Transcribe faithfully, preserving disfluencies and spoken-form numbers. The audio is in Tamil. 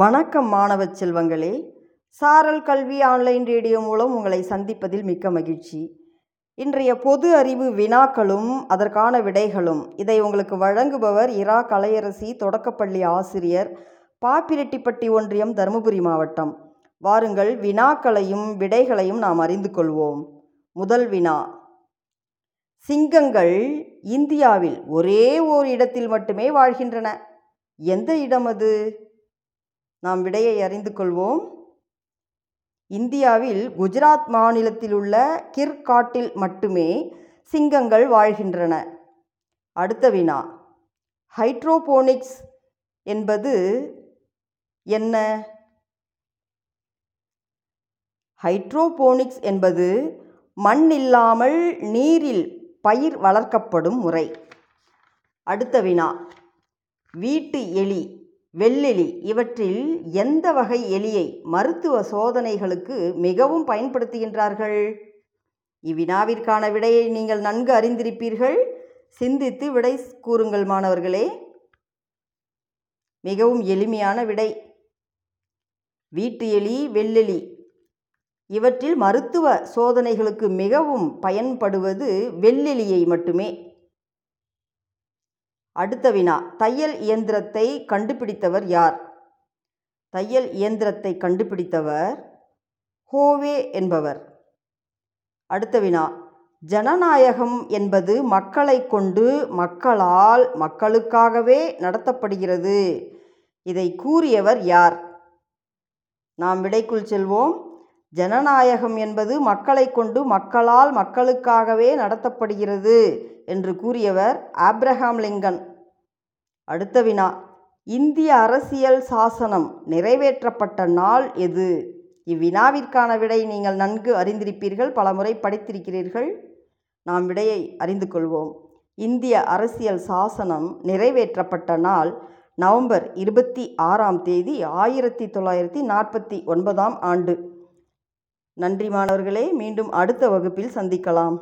வணக்கம் மாணவ செல்வங்களே, சாரல் கல்வி ஆன்லைன் ரேடியோ மூலம் உங்களை சந்திப்பதில் மிக்க மகிழ்ச்சி. இன்றைய பொது அறிவு வினாக்களும் அதற்கான விடைகளும் இதை உங்களுக்கு வழங்குபவர் இரா கலைரசி, தொடக்கப்பள்ளி ஆசிரியர், பாபிரிட்டிப்பட்டி ஒன்றியம், தர்மபுரி மாவட்டம். வாருங்கள், வினாக்களையும் விடைகளையும் நாம் அறிந்து கொள்வோம். முதல் வினா: சிங்கங்கள் இந்தியாவில் ஒரே ஓர் இடத்தில் மட்டுமே வாழ்கின்றன. எந்த இடம் அது? நாம் விடையை அறிந்து கொள்வோம். இந்தியாவில் குஜராத் மாநிலத்தில் உள்ள கிர்காட்டில் மட்டுமே சிங்கங்கள் வாழ்கின்றன. அடுத்த வினா: ஹைட்ரோபோனிக்ஸ் என்பது என்ன? ஹைட்ரோபோனிக்ஸ் என்பது மண் இல்லாமல் நீரில் பயிர் வளர்க்கப்படும் முறை. அடுத்த வினா: வீட்டு எலி, வெள்ளெலி இவற்றில் எந்த வகை எலியை மருத்துவ சோதனைகளுக்கு மிகவும் பயன்படுத்துகின்றார்கள்? இவ்வினாவிற்கான விடையை நீங்கள் நன்கு அறிந்திருப்பீர்கள். சிந்தித்து விடை கூறுங்கள் மாணவர்களே. மிகவும் எளிமையான விடை. வீட்டு எலி, வெள்ளெலி இவற்றில் மருத்துவ சோதனைகளுக்கு மிகவும் பயன்படுவது வெள்ளெலியை மட்டுமே. அடுத்த வினா: தையல் இயந்திரத்தை கண்டுபிடித்தவர் யார்? தையல் இயந்திரத்தை கண்டுபிடித்தவர் ஹோவே என்பவர். அடுத்த வினா: ஜனநாயகம் என்பது மக்களை கொண்டு மக்களால் மக்களுக்காகவே நடத்தப்படுகிறது. இதை கூறியவர் யார்? நாம் விடைக்குள் செல்வோம். ஜனநாயகம் என்பது மக்களை கொண்டு மக்களால் மக்களுக்காகவே நடத்தப்படுகிறது என்று கூறியவர் ஆப்ரஹாம் லிங்கன். அடுத்த வினா: இந்திய அரசியல் சாசனம் நிறைவேற்றப்பட்ட நாள் எது? இவ்வினாவிற்கான விடை நீங்கள் நன்கு அறிந்திருப்பீர்கள், பலமுறை படித்திருக்கிறீர்கள். நாம் விடையை அறிந்து கொள்வோம். இந்திய அரசியல் சாசனம் நிறைவேற்றப்பட்ட நாள் நவம்பர் இருபத்தி ஆறாம் தேதி ஆயிரத்தி தொள்ளாயிரத்தி நாற்பத்தி ஒன்பதாம் ஆண்டு. நன்றி மாணவர்களே, மீண்டும் அடுத்த வகுப்பில் சந்திக்கலாம்.